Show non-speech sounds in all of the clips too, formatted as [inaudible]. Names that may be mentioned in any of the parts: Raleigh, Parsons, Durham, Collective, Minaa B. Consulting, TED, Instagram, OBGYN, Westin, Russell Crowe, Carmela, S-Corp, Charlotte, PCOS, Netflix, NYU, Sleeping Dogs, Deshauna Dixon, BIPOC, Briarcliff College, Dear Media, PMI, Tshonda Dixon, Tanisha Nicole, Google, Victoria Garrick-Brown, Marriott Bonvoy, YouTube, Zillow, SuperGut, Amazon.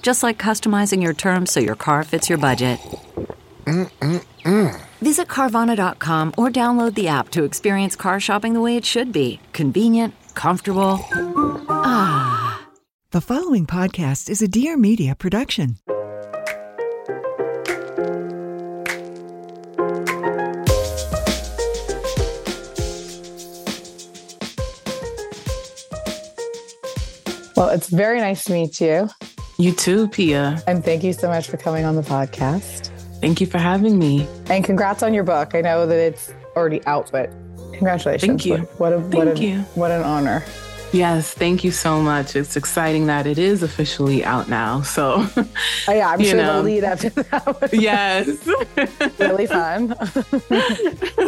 Just like customizing your terms so your car fits your budget. Visit Carvana.com or download the app to experience car shopping the way it should be. Convenient, comfortable. Ah. The following podcast is a Dear Media production. Well, it's very nice to meet you. You too, Pia. And thank you so much for coming on the podcast. Thank you for having me. And congrats on your book. I know that it's already out, but congratulations. Thank you. What an honor. Yes, thank you so much. It's exciting that it is officially out now. So, I'm sure the lead after that was really fun.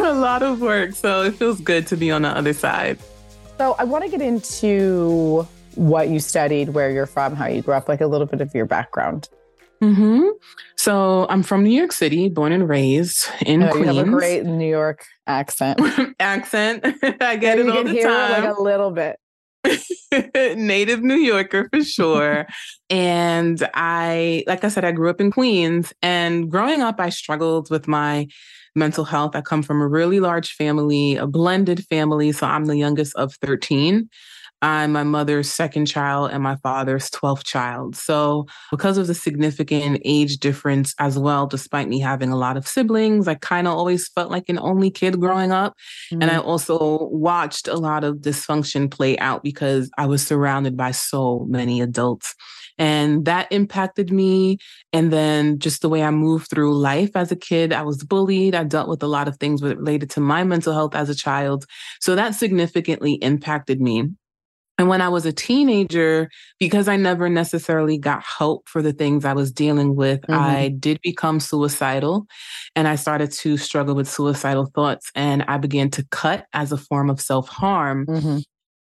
A lot of work. So it feels good to be on the other side. So I want to get into what you studied, where you're from, how you grew up, like a little bit of your background. Mm-hmm. So I'm from New York City, born and raised in Queens. You have a great New York accent. I get it all the time. You can hear it like a little bit. Native New Yorker for sure. And I grew up in Queens. And growing up, I struggled with my mental health. I come from a really large family, a blended family. So I'm the youngest of 13. I'm my mother's second child and my father's 12th child. So because of the significant age difference as well, despite me having a lot of siblings, I kind of always felt like an only kid growing up. Mm-hmm. And I also watched a lot of dysfunction play out because I was surrounded by so many adults. And that impacted me. And then just the way I moved through life as a kid, I was bullied. I dealt with a lot of things related to my mental health as a child. So that significantly impacted me. And when I was a teenager, because I never necessarily got help for the things I was dealing with, mm-hmm. I did become suicidal and I started to struggle with suicidal thoughts and I began to cut as a form of self-harm. Mm-hmm.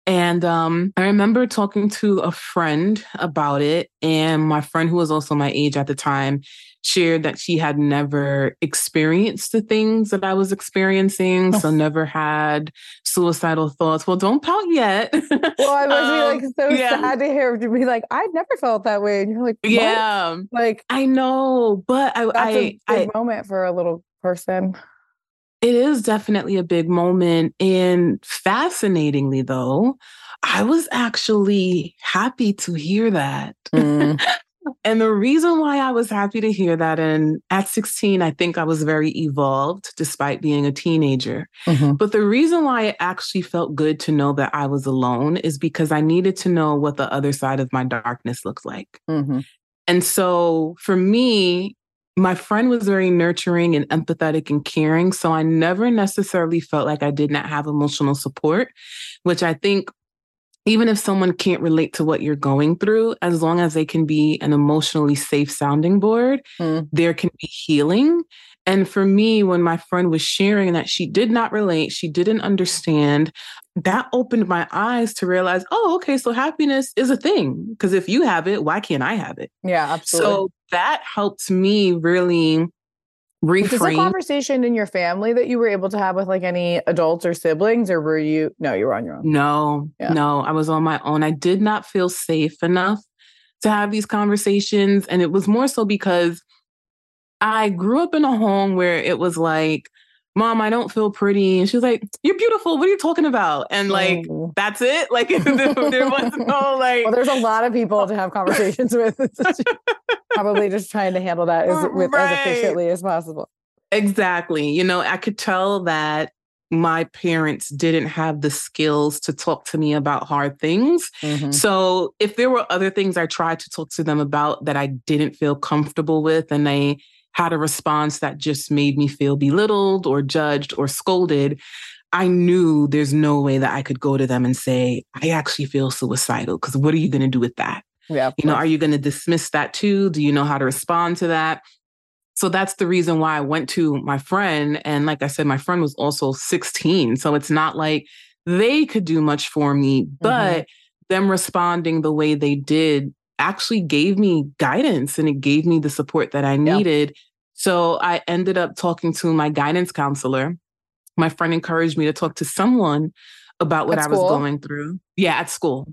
And I remember talking to a friend about it, and my friend, who was also my age at the time, shared that she had never experienced the things that I was experiencing, so never had suicidal thoughts. Well, don't pout yet. Well, I must be sad to hear to be like, I've never felt that way, and you're like, what? Yeah, like I know, but that's a big moment for a little person. It is definitely a big moment. And fascinatingly, though, I was actually happy to hear that. Mm. And the reason why I was happy to hear that, and at 16, I think I was very evolved despite being a teenager. Mm-hmm. But the reason why it actually felt good to know that I was alone is because I needed to know what the other side of my darkness looked like. Mm-hmm. And so for me, my friend was very nurturing and empathetic and caring. So I never necessarily felt like I did not have emotional support, which I think even if someone can't relate to what you're going through, as long as they can be an emotionally safe sounding board, there can be healing. And for me, when my friend was sharing that she did not relate, she didn't understand, that opened my eyes to realize, oh, okay, so happiness is a thing. Because if you have it, why can't I have it? Yeah, absolutely. So that helped me really reframe. Was this a conversation in your family that you were able to have with like any adults or siblings, or were you? No, you were on your own. No, I was on my own. I did not feel safe enough to have these conversations. And it was more so because I grew up in a home where it was like, Mom, I don't feel pretty. And she was like, you're beautiful. What are you talking about? And like, that's it. Like, there was no like... Well, there's a lot of people to have conversations with. Probably just trying to handle that as efficiently as possible. Exactly. You know, I could tell that my parents didn't have the skills to talk to me about hard things. Mm-hmm. So if there were other things I tried to talk to them about that I didn't feel comfortable with, and they had a response that just made me feel belittled or judged or scolded, I knew there's no way that I could go to them and say, I actually feel suicidal, because what are you going to do with that? Yeah, you know, are you going to dismiss that too? Do you know how to respond to that? So that's the reason why I went to my friend. And like I said, my friend was also 16. So it's not like they could do much for me, but them responding the way they did actually gave me guidance, and it gave me the support that I needed. Yep. So I ended up talking to my guidance counselor. My friend encouraged me to talk to someone about what I was going through. Yeah, at school.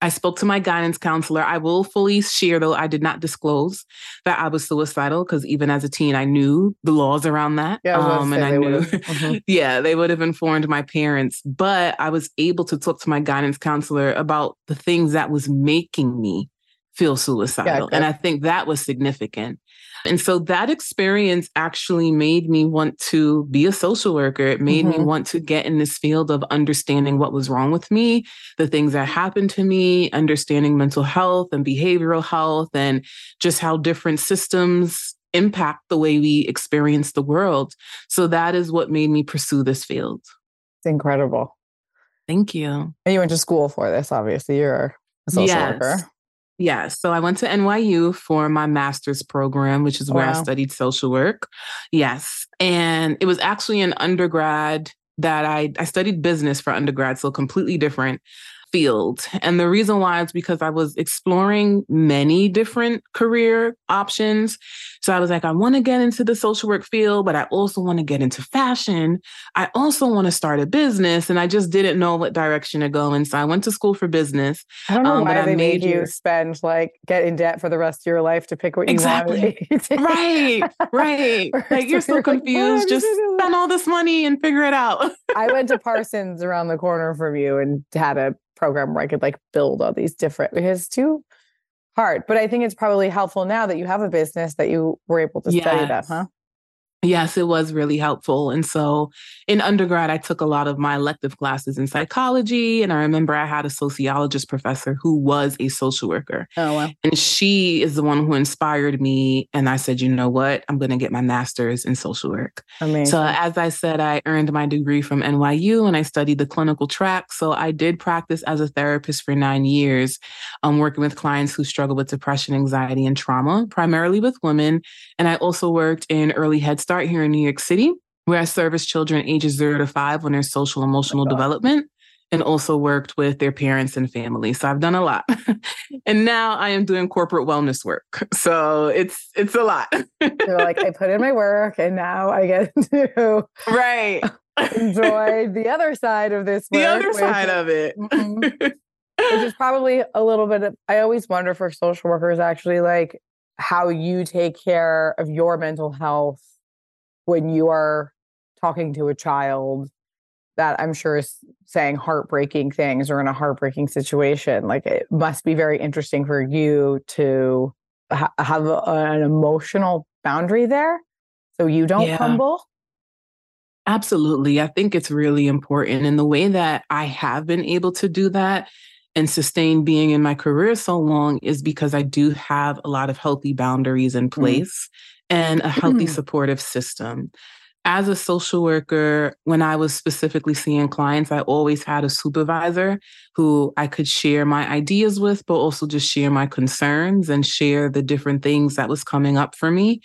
I spoke to my guidance counselor. I will fully share, though, I did not disclose that I was suicidal, because even as a teen, I knew the laws around that. Yeah, they would have informed my parents. But I was able to talk to my guidance counselor about the things that was making me feel suicidal. Yeah, and I think that was significant. And so that experience actually made me want to be a social worker. It made me want to get in this field of understanding what was wrong with me, the things that happened to me, understanding mental health and behavioral health, and just how different systems impact the way we experience the world. So that is what made me pursue this field. It's incredible. Thank you. And you went to school for this, obviously. You're a social worker. Yeah. So I went to NYU for my master's program, which is where I studied social work. Yes. And it was actually an undergrad that I studied business for undergrad. So completely different field. And the reason why is because I was exploring many different career options. So I was like, I want to get into the social work field, but I also want to get into fashion. I also want to start a business. And I just didn't know what direction to go in. So I went to school for business. I don't know why they made you spend, like, get in debt for the rest of your life to pick what you want. Right. Like, you're so confused. Just spend all this money and figure it out. I went to Parsons around the corner from you and had a program where I could, like, build all these different, it's too hard. But I think it's probably helpful now that you have a business that you were able to study that, huh? Yes, it was really helpful. And so in undergrad, I took a lot of my elective classes in psychology. And I remember I had a sociologist professor who was a social worker. Oh, wow. And she is the one who inspired me. And I said, you know what? I'm going to get my master's in social work. Amazing. So as I said, I earned my degree from NYU and I studied the clinical track. So I did practice as a therapist for 9 years, working with clients who struggle with depression, anxiety, and trauma, primarily with women. And I also worked in early Head Start here in New York City, where I service children ages 0 to 5 on their social emotional development, and also worked with their parents and family. So I've done a lot. And now I am doing corporate wellness work. So it's a lot. You're like, I put in my work and now I get to enjoy the other side of this work. The other side of it. Which is probably a little bit of, I always wonder for social workers actually, like, how you take care of your mental health when you are talking to a child that I'm sure is saying heartbreaking things or in a heartbreaking situation. Like, it must be very interesting for you to have an emotional boundary there so you don't crumble. Absolutely. I think it's really important. And the way that I have been able to do that and sustain being in my career so long is because I do have a lot of healthy boundaries in place and a healthy supportive system. As a social worker, when I was specifically seeing clients, I always had a supervisor who I could share my ideas with, but also just share my concerns and share the different things that was coming up for me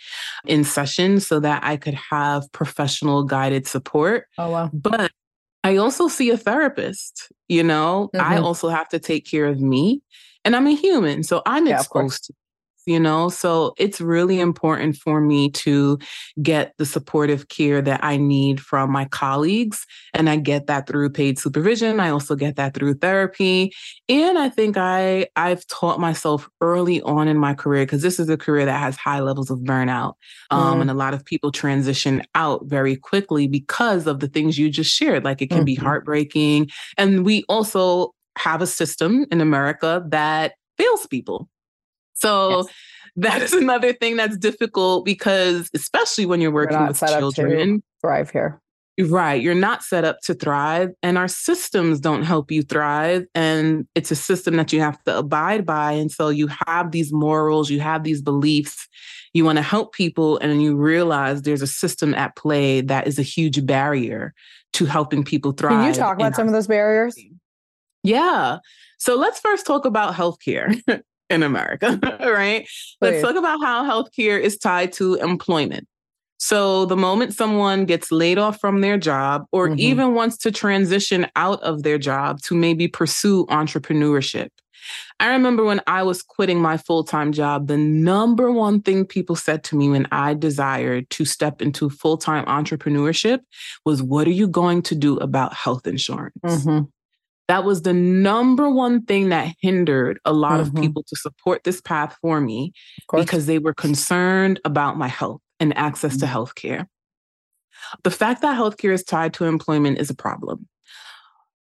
in sessions so that I could have professional guided support. Oh, wow. But I also see a therapist, you know, I also have to take care of me, and I'm a human, so I'm exposed to, you know, so it's really important for me to get the supportive care that I need from my colleagues. And I get that through paid supervision. I also get that through therapy. And I think I've taught myself early on in my career, because this is a career that has high levels of burnout. And a lot of people transition out very quickly because of the things you just shared. Like, it can be heartbreaking. And we also have a system in America that fails people. So that is another thing that's difficult because especially when you're working with children. Thrive here. Right. You're not set up to thrive and our systems don't help you thrive. And it's a system that you have to abide by. And so you have these morals, you have these beliefs, you want to help people and you realize there's a system at play that is a huge barrier to helping people thrive. Can you talk about some of those barriers? Yeah. So let's first talk about healthcare in America, right? Please. Let's talk about how healthcare is tied to employment. So the moment someone gets laid off from their job or mm-hmm. even wants to transition out of their job to maybe pursue entrepreneurship. I remember when I was quitting my full-time job, the number one thing people said to me when I desired to step into full-time entrepreneurship was, what are you going to do about health insurance? Mm-hmm. That was the number one thing that hindered a lot mm-hmm. of people to support this path for me because they were concerned about my health and access mm-hmm. to healthcare. The fact that healthcare is tied to employment is a problem.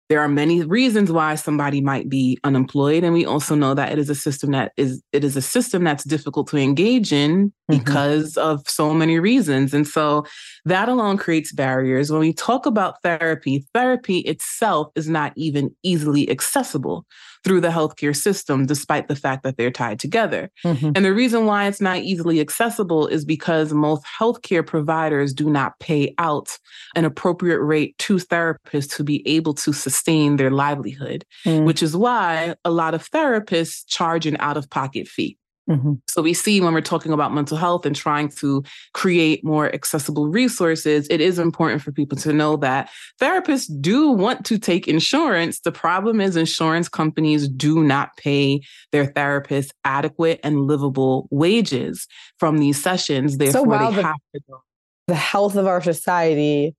There are many reasons why somebody might be unemployed. And we also know that it is a system that's difficult to engage in mm-hmm. because of so many reasons. And so that alone creates barriers. When we talk about therapy, therapy itself is not even easily accessible through the healthcare system, despite the fact that they're tied together. Mm-hmm. And the reason why it's not easily accessible is because most healthcare providers do not pay out an appropriate rate to therapists to be able to sustain their livelihood, which is why a lot of therapists charge an out-of-pocket fee. Mm-hmm. So we see when we're talking about mental health and trying to create more accessible resources, it is important for people to know that therapists do want to take insurance. The problem is insurance companies do not pay their therapists adequate and livable wages from these sessions. Therefore, they have to go. The health of our society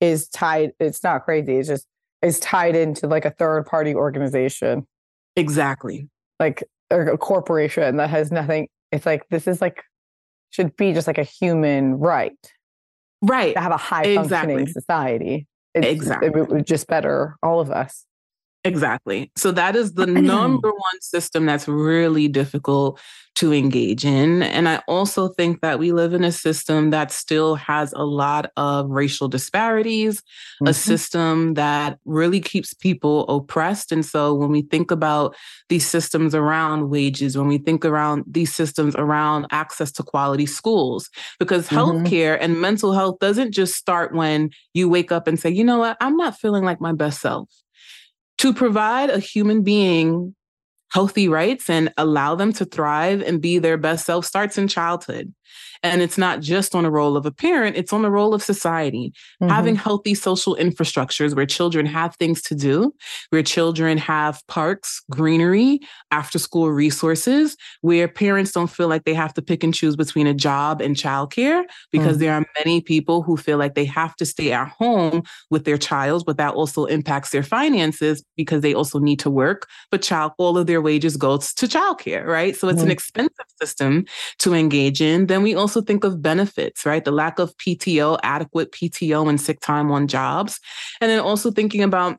is tied. It's not crazy. It's just is tied into like a third party organization. Exactly. Like a corporation that has nothing. It's like, this is like, should be just like a human right. Right. To have a high functioning society. It's, exactly. It would just better all of us. Exactly. So that is the number one system that's really difficult to engage in. And I also think that we live in a system that still has a lot of racial disparities, mm-hmm. a system that really keeps people oppressed. And so when we think about these systems around wages, when we think around these systems around access to quality schools, because mm-hmm. healthcare and mental health doesn't just start when you wake up and say, you know what, I'm not feeling like my best self. To provide a human being healthy rights and allow them to thrive and be their best self starts in childhood. And it's not just on the role of a parent, it's on the role of society. Mm-hmm. Having healthy social infrastructures where children have things to do, where children have parks, greenery, after-school resources, where parents don't feel like they have to pick and choose between a job and childcare, because mm-hmm. there are many people who feel like they have to stay at home with their child, but that also impacts their finances because they also need to work, but all of their wages goes to childcare, right? So it's mm-hmm. an expensive system to engage in. Then we also think of benefits, right? The lack of PTO, adequate PTO and sick time on jobs. And then also thinking about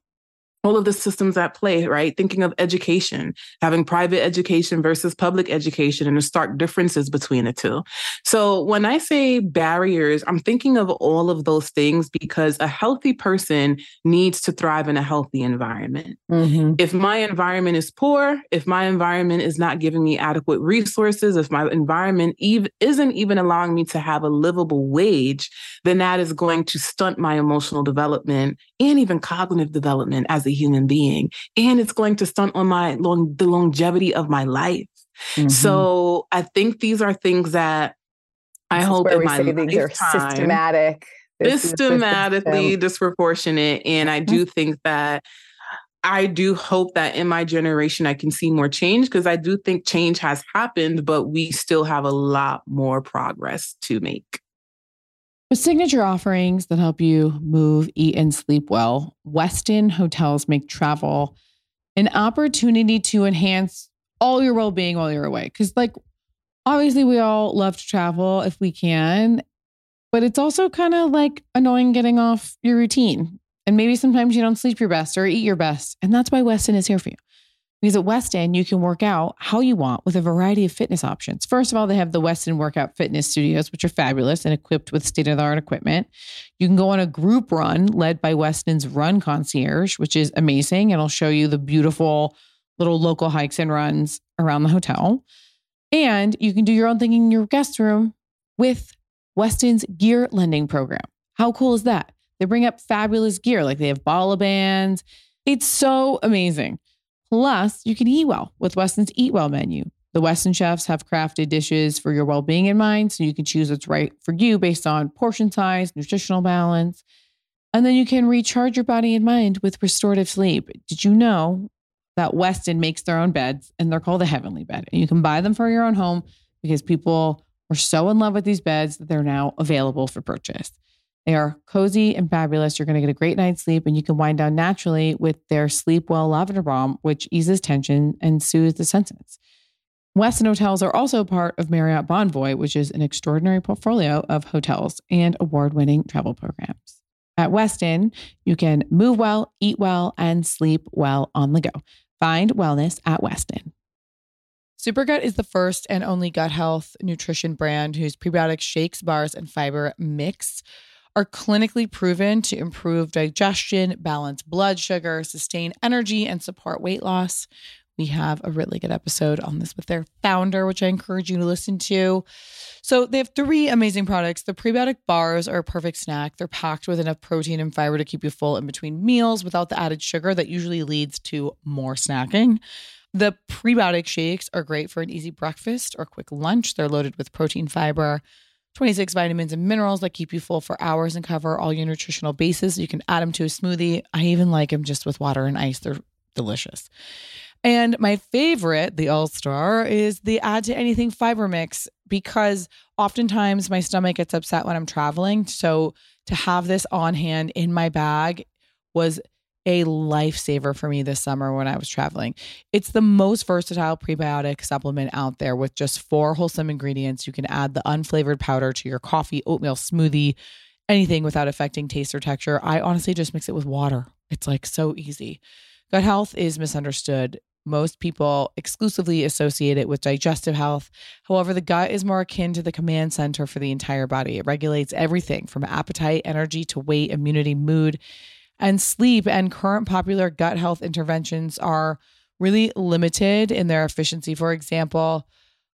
all of the systems at play, right? Thinking of education, having private education versus public education and the stark differences between the two. So when I say barriers, I'm thinking of all of those things because a healthy person needs to thrive in a healthy environment. Mm-hmm. If my environment is poor, if my environment is not giving me adequate resources, if my environment isn't even allowing me to have a livable wage, then that is going to stunt my emotional development and even cognitive development as a human being, and it's going to stunt on the longevity of my life. Mm-hmm. So I think these are things that I hope in my lifetime are systematically disproportionate. And I do think that I do hope that in my generation, I can see more change because I do think change has happened, but we still have a lot more progress to make. With signature offerings that help you move, eat, and sleep well, Westin Hotels make travel an opportunity to enhance all your well-being while you're away. Because, like, obviously we all love to travel if we can, but it's also kind of like annoying getting off your routine. And maybe sometimes you don't sleep your best or eat your best. And that's why Westin is here for you. Because at Westin, you can work out how you want with a variety of fitness options. First of all, they have the Westin Workout Fitness Studios, which are fabulous and equipped with state-of-the-art equipment. You can go on a group run led by Westin's Run Concierge, which is amazing. It'll show you the beautiful little local hikes and runs around the hotel. And you can do your own thing in your guest room with Westin's gear lending program. How cool is that? They bring up fabulous gear, like they have bala bands. It's so amazing. Plus, you can eat well with Westin's Eat Well menu. The Westin chefs have crafted dishes for your well-being in mind, so you can choose what's right for you based on portion size, nutritional balance, and then you can recharge your body and mind with restorative sleep. Did you know that Westin makes their own beds, and they're called a Heavenly Bed? And you can buy them for your own home because people are so in love with these beds that they're now available for purchase. They are cozy and fabulous. You're going to get a great night's sleep, and you can wind down naturally with their Sleep Well Lavender Balm, which eases tension and soothes the senses. Westin hotels are also part of Marriott Bonvoy, which is an extraordinary portfolio of hotels and award-winning travel programs. At Westin, you can move well, eat well, and sleep well on the go. Find wellness at Westin. SuperGut is the first and only gut health nutrition brand whose prebiotic shakes, bars, and fiber mix are clinically proven to improve digestion, balance blood sugar, sustain energy, and support weight loss. We have a really good episode on this with their founder, which I encourage you to listen to. So they have three amazing products. The prebiotic bars are a perfect snack. They're packed with enough protein and fiber to keep you full in between meals without the added sugar that usually leads to more snacking. The prebiotic shakes are great for an easy breakfast or quick lunch. They're loaded with protein, fiber, 26 vitamins and minerals that keep you full for hours and cover all your nutritional bases. You can add them to a smoothie. I even like them just with water and ice. They're delicious. And my favorite, the all-star, is the Add to Anything Fiber Mix, because oftentimes my stomach gets upset when I'm traveling. So to have this on hand in my bag was a lifesaver for me this summer when I was traveling. It's the most versatile prebiotic supplement out there with just 4 wholesome ingredients. You can add the unflavored powder to your coffee, oatmeal, smoothie, anything without affecting taste or texture. I honestly just mix it with water. It's like so easy. Gut health is misunderstood. Most people exclusively associate it with digestive health. However, the gut is more akin to the command center for the entire body. It regulates everything from appetite, energy to weight, immunity, mood, and sleep. And current popular gut health interventions are really limited in their efficiency. For example,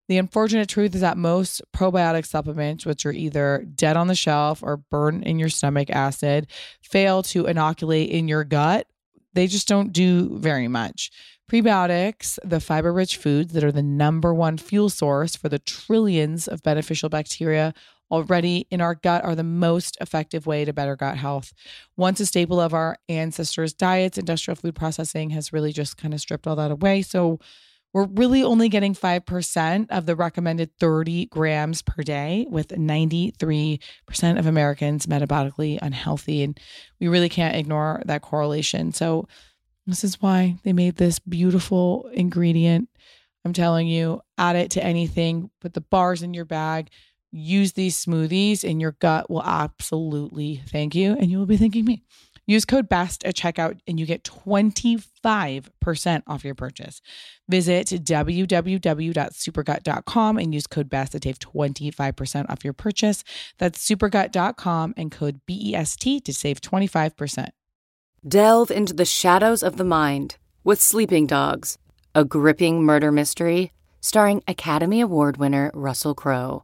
the unfortunate truth is that most probiotic supplements, which are either dead on the shelf or burned in your stomach acid, fail to inoculate in your gut. They just don't do very much. Prebiotics, the fiber-rich foods that are the number one fuel source for the trillions of beneficial bacteria already in our gut, are the most effective way to better gut health. Once a staple of our ancestors' diets, industrial food processing has really just kind of stripped all that away. So we're really only getting 5% of the recommended 30 grams per day, with 93% of Americans metabolically unhealthy. And we really can't ignore that correlation. So this is why they made this beautiful ingredient. I'm telling you, add it to anything, put the bars in your bag, use these smoothies, and your gut will absolutely thank you. And you will be thanking me. Use code BEST at checkout and you get 25% off your purchase. Visit www.supergut.com and use code BEST to save 25% off your purchase. That's supergut.com and code BEST to save 25%. Delve into the shadows of the mind with Sleeping Dogs, a gripping murder mystery starring Academy Award winner Russell Crowe.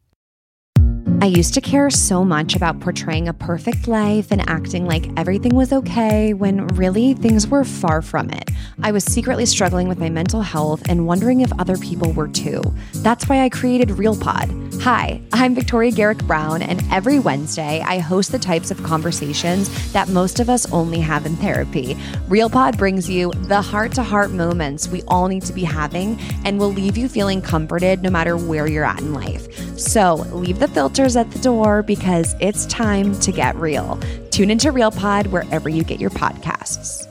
I used to care so much about portraying a perfect life and acting like everything was okay when really things were far from it. I was secretly struggling with my mental health and wondering if other people were too. That's why I created RealPod. Hi, I'm Victoria Garrick-Brown, and every Wednesday I host the types of conversations that most of us only have in therapy. RealPod brings you the heart-to-heart moments we all need to be having and will leave you feeling comforted no matter where you're at in life. So leave the filters at the door because it's time to get real. Tune into RealPod wherever you get your podcasts.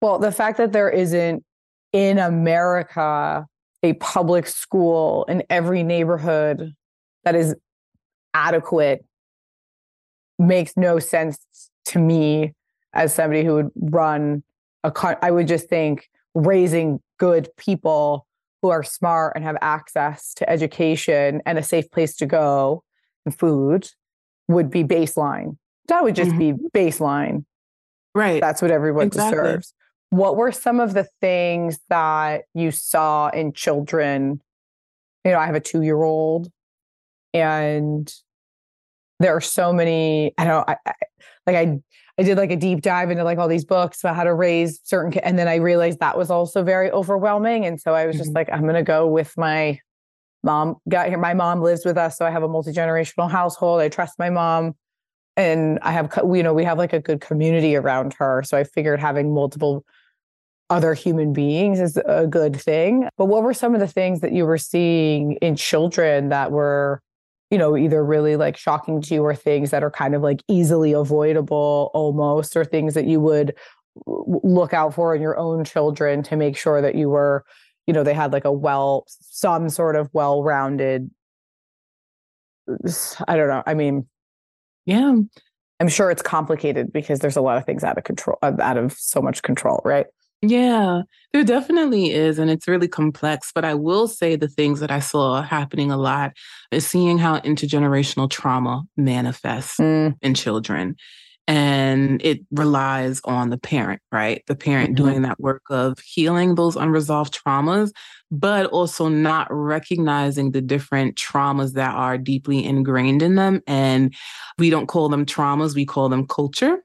Well, the fact that there isn't in America a public school in every neighborhood that is adequate makes no sense to me as somebody who would run a I would just think raising good people who are smart and have access to education and a safe place to go and food would be baseline. That would just be baseline. Right. That's what everyone deserves. What were some of the things that you saw in children? You know, I have a 2-year-old and there are so many, I did like a deep dive into like all these books about how to raise certain kids. And then I realized that was also very overwhelming. And so I was just like, I'm going to go with my mom. Got here. My mom lives with us. So I have a multi-generational household. I trust my mom. And I have, you know, we have like a good community around her. So I figured having multiple other human beings is a good thing. But what were some of the things that you were seeing in children that were, you know, either really like shocking to you or things that are kind of like easily avoidable almost, or things that you would look out for in your own children to make sure that you were, you know, they had like a some sort of well-rounded, I don't know. I mean, yeah. I'm sure it's complicated because there's a lot of things out of so much control, right? Yeah, there definitely is. And it's really complex. But I will say the things that I saw happening a lot is seeing how intergenerational trauma manifests in children. And it relies on the parent, right? The parent doing that work of healing those unresolved traumas, but also not recognizing the different traumas that are deeply ingrained in them. And we don't call them traumas. We call them culture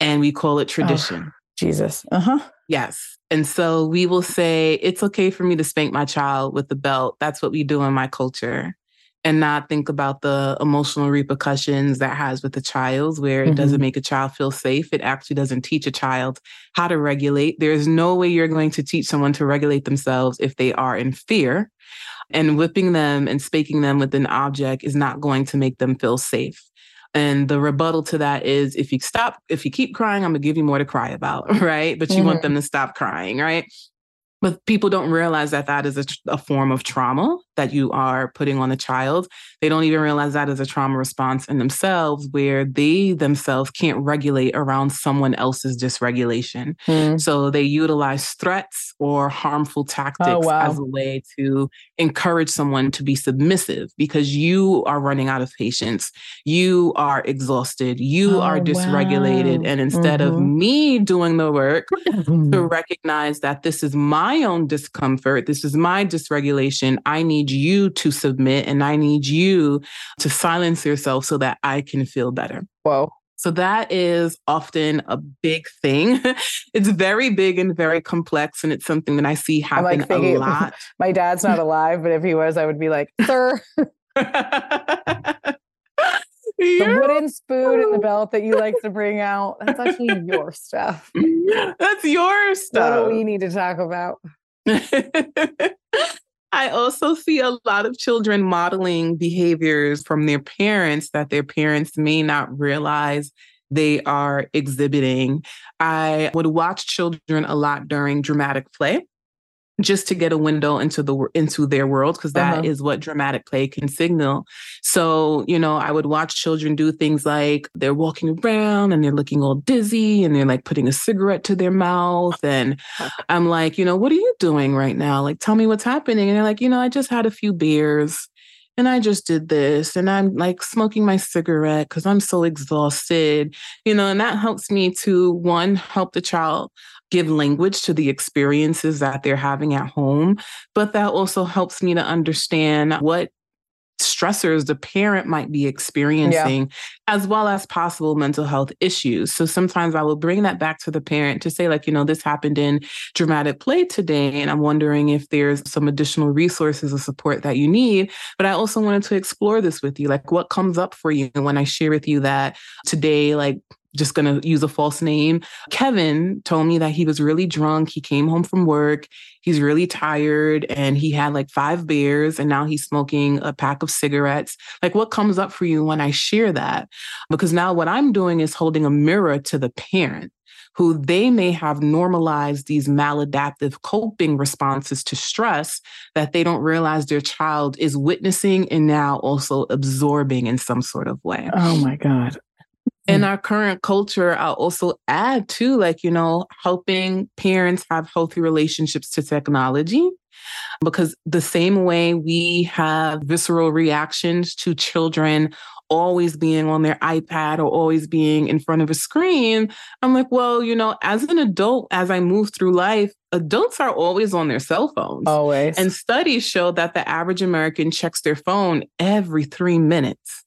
and we call it tradition. Oh, Jesus. Uh-huh. Yes. And so we will say, it's okay for me to spank my child with the belt. That's what we do in my culture. And not think about the emotional repercussions that has with the child, where it doesn't make a child feel safe. It actually doesn't teach a child how to regulate. There is no way you're going to teach someone to regulate themselves if they are in fear. And whipping them and spanking them with an object is not going to make them feel safe. And the rebuttal to that is, if you keep crying, I'm going to give you more to cry about, right? But you want them to stop crying, right? But people don't realize that that is a form of trauma that you are putting on the child. They don't even realize that is a trauma response in themselves, where they themselves can't regulate around someone else's dysregulation. So they utilize threats or harmful tactics as a way to encourage someone to be submissive, because you are running out of patience. You are exhausted. You are dysregulated. And instead of me doing the work to recognize that this is my own discomfort, this is my dysregulation, I need you to submit and I need you to silence yourself so that I can feel better. Whoa. So that is often a big thing. It's very big and very complex. And it's something that I see happen thinking, a lot. My dad's not alive, but if he was, I would be like, sir. The wooden spoon and the belt that you like to bring out, that's actually your stuff. That's your stuff. What do we need to talk about? I also see a lot of children modeling behaviors from their parents that their parents may not realize they are exhibiting. I would watch children a lot during dramatic play, just to get a window into their world, because that is what dramatic play can signal. So, you know, I would watch children do things like they're walking around and they're looking all dizzy and they're like putting a cigarette to their mouth. And I'm like, you know, what are you doing right now? Like, tell me what's happening. And they're like, you know, I just had a few beers and I just did this and I'm like smoking my cigarette because I'm so exhausted, you know. And that helps me to, one, help the child give language to the experiences that they're having at home. But that also helps me to understand what stressors the parent might be experiencing, as well as possible mental health issues. So sometimes I will bring that back to the parent to say, like, you know, this happened in dramatic play today, and I'm wondering if there's some additional resources or support that you need. But I also wanted to explore this with you, like what comes up for you when I share with you that today, like, just going to use a false name, Kevin told me that he was really drunk. He came home from work. He's really tired and he had like 5 beers and now he's smoking a pack of cigarettes. Like, what comes up for you when I share that? Because now what I'm doing is holding a mirror to the parent, who they may have normalized these maladaptive coping responses to stress that they don't realize their child is witnessing and now also absorbing in some sort of way. Oh my God. In our current culture, I'll also add to, like, you know, helping parents have healthy relationships to technology, because the same way we have visceral reactions to children always being on their iPad or always being in front of a screen, I'm like, well, you know, as an adult, as I move through life, adults are always on their cell phones. Always. And studies show that the average American checks their phone every 3 minutes.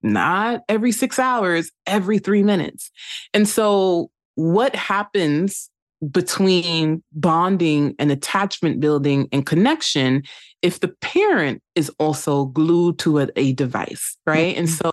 Not every 6 hours, every 3 minutes. And so what happens between bonding and attachment building and connection if the parent is also glued to a device, right? Mm-hmm. And so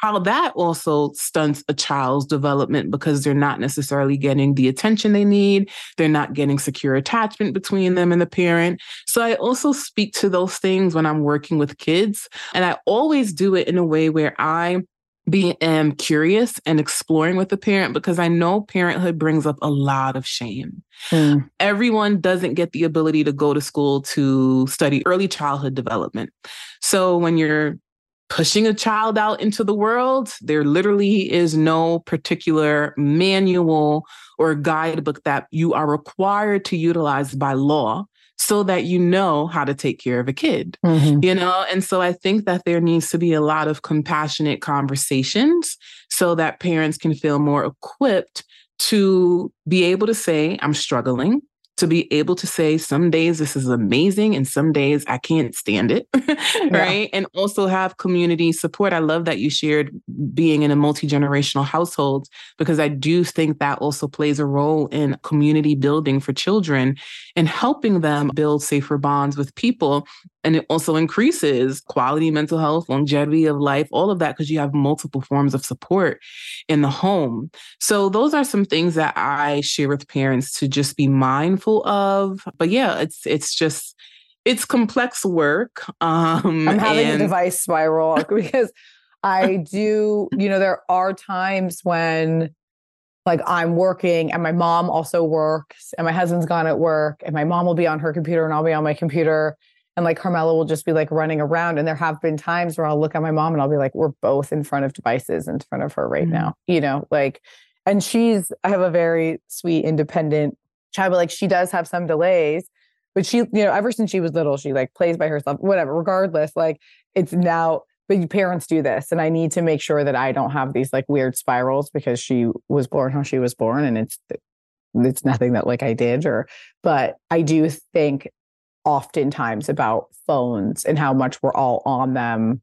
how that also stunts a child's development because they're not necessarily getting the attention they need. They're not getting secure attachment between them and the parent. So I also speak to those things when I'm working with kids. And I always do it in a way where I am curious and exploring with the parent, because I know parenthood brings up a lot of shame. Mm. Everyone doesn't get the ability to go to school to study early childhood development. So when you're pushing a child out into the world, there literally is no particular manual or guidebook that you are required to utilize by law so that you know how to take care of a kid, mm-hmm. you know? And so I think that there needs to be a lot of compassionate conversations so that parents can feel more equipped to be able to say, I'm struggling. To be able to say, some days this is amazing and some days I can't stand it, right? Yeah. And also have community support. I love that you shared being in a multi-generational household, because I do think that also plays a role in community building for children and helping them build safer bonds with people. And it also increases quality, mental health, longevity of life, all of that, because you have multiple forms of support in the home. So those are some things that I share with parents to just be mindful of. But yeah, it's complex work. I'm having a device spiral because I do, you know, there are times when, like, I'm working and my mom also works and my husband's gone at work and my mom will be on her computer and I'll be on my computer. And like Carmela will just be like running around. And there have been times where I'll look at my mom and I'll be like, we're both in front of devices in front of her right mm-hmm. now, you know, like, and I have a very sweet, independent child, but like, she does have some delays, but she, you know, ever since she was little, she like plays by herself, whatever, regardless, like it's now, but parents do this. And I need to make sure that I don't have these like weird spirals because she was born how she was born. And it's nothing that like I did but I do think oftentimes about phones and how much we're all on them.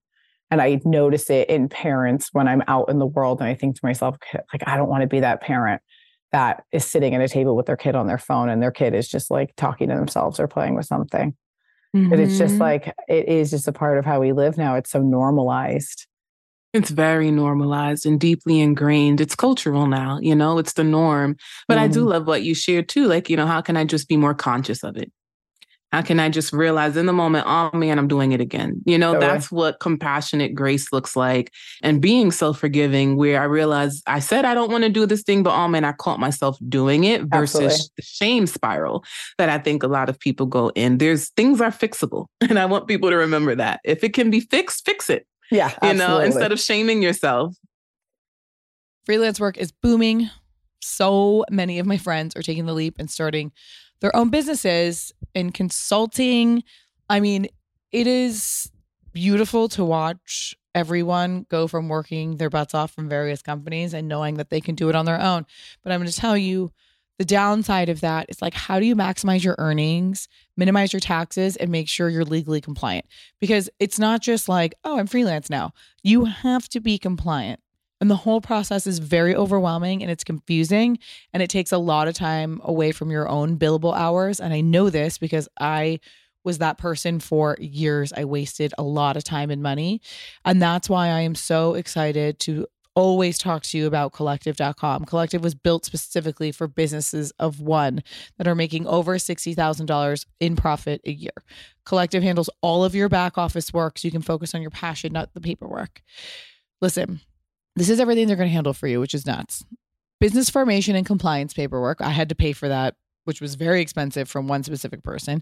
And I notice it in parents when I'm out in the world. And I think to myself, like, I don't want to be that parent that is sitting at a table with their kid on their phone and their kid is just like talking to themselves or playing with something. Mm-hmm. But it's just like, it is just a part of how we live now. It's so normalized. It's very normalized and deeply ingrained. It's cultural now, you know, it's the norm. But mm-hmm. I do love what you shared too. Like, you know, how can I just be more conscious of it? How can I just realize in the moment, oh man, I'm doing it again? You know, that's what compassionate grace looks like, and being self-forgiving, where I realize I said I don't want to do this thing, but oh man, I caught myself doing it, versus the shame spiral that I think a lot of people go in. Things are fixable. And I want people to remember that. If it can be fixed, fix it. Yeah. You know, instead of shaming yourself. Freelance work is booming. So many of my friends are taking the leap and starting their own businesses in consulting. I mean, it is beautiful to watch everyone go from working their butts off from various companies and knowing that they can do it on their own. But I'm going to tell you The downside of that is, like, how do you maximize your earnings, minimize your taxes, and make sure you're legally compliant? Because it's not just like, oh, I'm freelance now. You have to be compliant. And the whole process is very overwhelming and it's confusing and it takes a lot of time away from your own billable hours. And I know this because I was that person for years. I wasted a lot of time and money. And that's why I am so excited to always talk to you about collective.com. Collective was built specifically for businesses of one that are making over $60,000 in profit a year. Collective handles all of your back office work so you can focus on your passion, not the paperwork. Listen, this is everything they're going to handle for you, which is nuts. Business formation and compliance paperwork. I had to pay for that, which was very expensive from one specific person.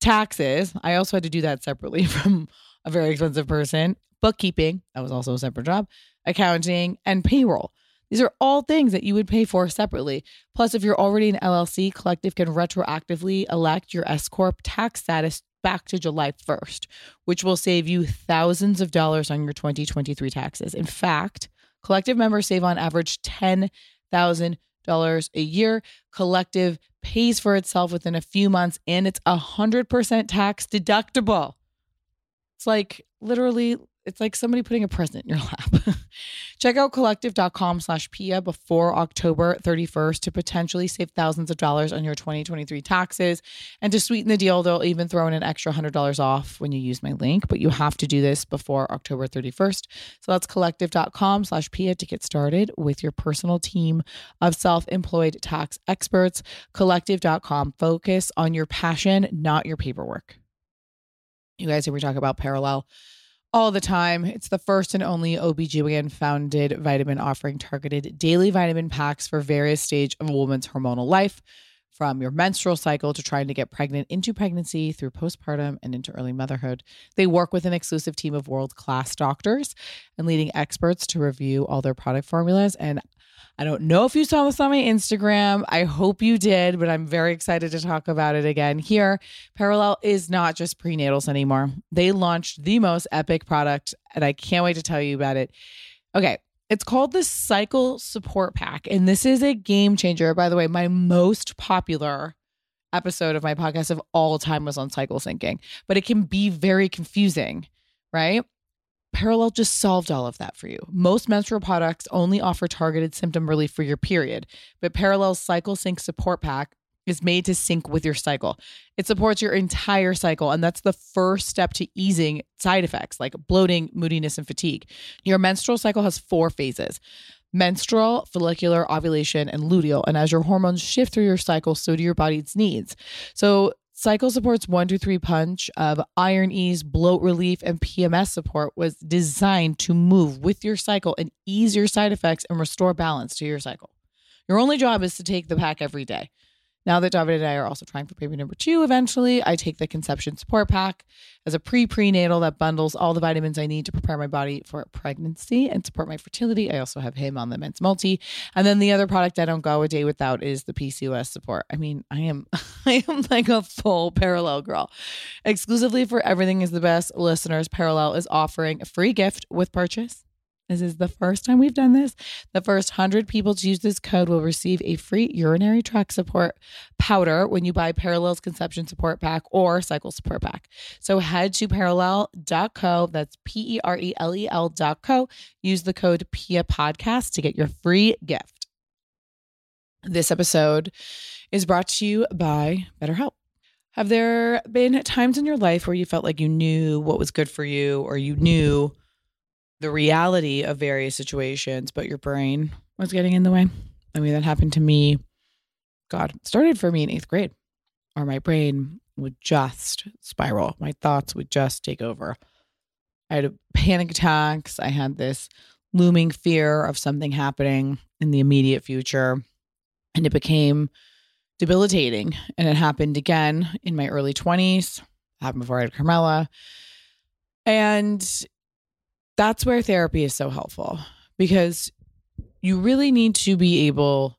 Taxes. I also had to do that separately from a very expensive person. Bookkeeping. That was also a separate job. Accounting, and payroll. These are all things that you would pay for separately. Plus, if you're already an LLC, Collective can retroactively elect your S-Corp tax status back to July 1st, which will save you thousands of dollars on your 2023 taxes. In fact, Collective members save on average $10,000 a year. Collective pays for itself within a few months, and it's 100% tax deductible. It's like literally... it's like somebody putting a present in your lap. Check out collective.com/Pia before October 31st to potentially save thousands of dollars on your 2023 taxes. And to sweeten the deal, they'll even throw in an extra $100 off when you use my link, but you have to do this before October 31st. So that's collective.com/Pia to get started with your personal team of self-employed tax experts. Collective.com. Focus on your passion, not your paperwork. You guys, here we talk about Parallel all the time. It's the first and only OBGYN founded vitamin offering targeted daily vitamin packs for various stage of a woman's hormonal life, from your menstrual cycle to trying to get pregnant, into pregnancy, through postpartum, and into early motherhood. They work with an exclusive team of world-class doctors and leading experts to review all their product formulas. And I don't know if you saw this on my Instagram. I hope you did, but I'm very excited to talk about it again here. Parallel is not just prenatals anymore. They launched the most epic product, and I can't wait to tell you about it. Okay, it's called the Cycle Support Pack, and this is a game changer. By the way, my most popular episode of my podcast of all time was on cycle syncing, but it can be very confusing, right? Parallel just solved all of that for you. Most menstrual products only offer targeted symptom relief for your period, but Parallel's Cycle Sync Support Pack is made to sync with your cycle. It supports your entire cycle, and that's the first step to easing side effects like bloating, moodiness, and fatigue. Your menstrual cycle has four phases: menstrual, follicular, ovulation, and luteal. And as your hormones shift through your cycle, so do your body's needs. So Cycle Support's 1-2-3 punch of iron ease, bloat relief, and PMS support was designed to move with your cycle and ease your side effects and restore balance to your cycle. Your only job is to take the pack every day. Now that David and I are also trying for baby number 2, eventually, I take the Conception Support Pack as a prenatal that bundles all the vitamins I need to prepare my body for pregnancy and support my fertility. I also have him on the Men's Multi. And then the other product I don't go a day without is the PCOS support. I mean, I am like a full Parallel girl. Exclusively for Everything is the Best listeners, Parallel is offering a free gift with purchase. This is the first time we've done this. The first 100 people to use this code will receive a free urinary tract support powder when you buy Parallel's Conception Support Pack or Cycle Support Pack. So head to parallel.co. That's P-E-R-E-L-E-L.co. Use the code PIA Podcast to get your free gift. This episode is brought to you by BetterHelp. Have there been times in your life where you felt like you knew what was good for you, or you knew the reality of various situations, but your brain was getting in the way? I mean, that happened to me. God, it started for me in 8th grade, or my brain would just spiral. My thoughts would just take over. I had panic attacks. I had this looming fear of something happening in the immediate future, and it became debilitating. And it happened again in my early 20s. It happened before I had Carmela. And that's where therapy is so helpful, because you really need to be able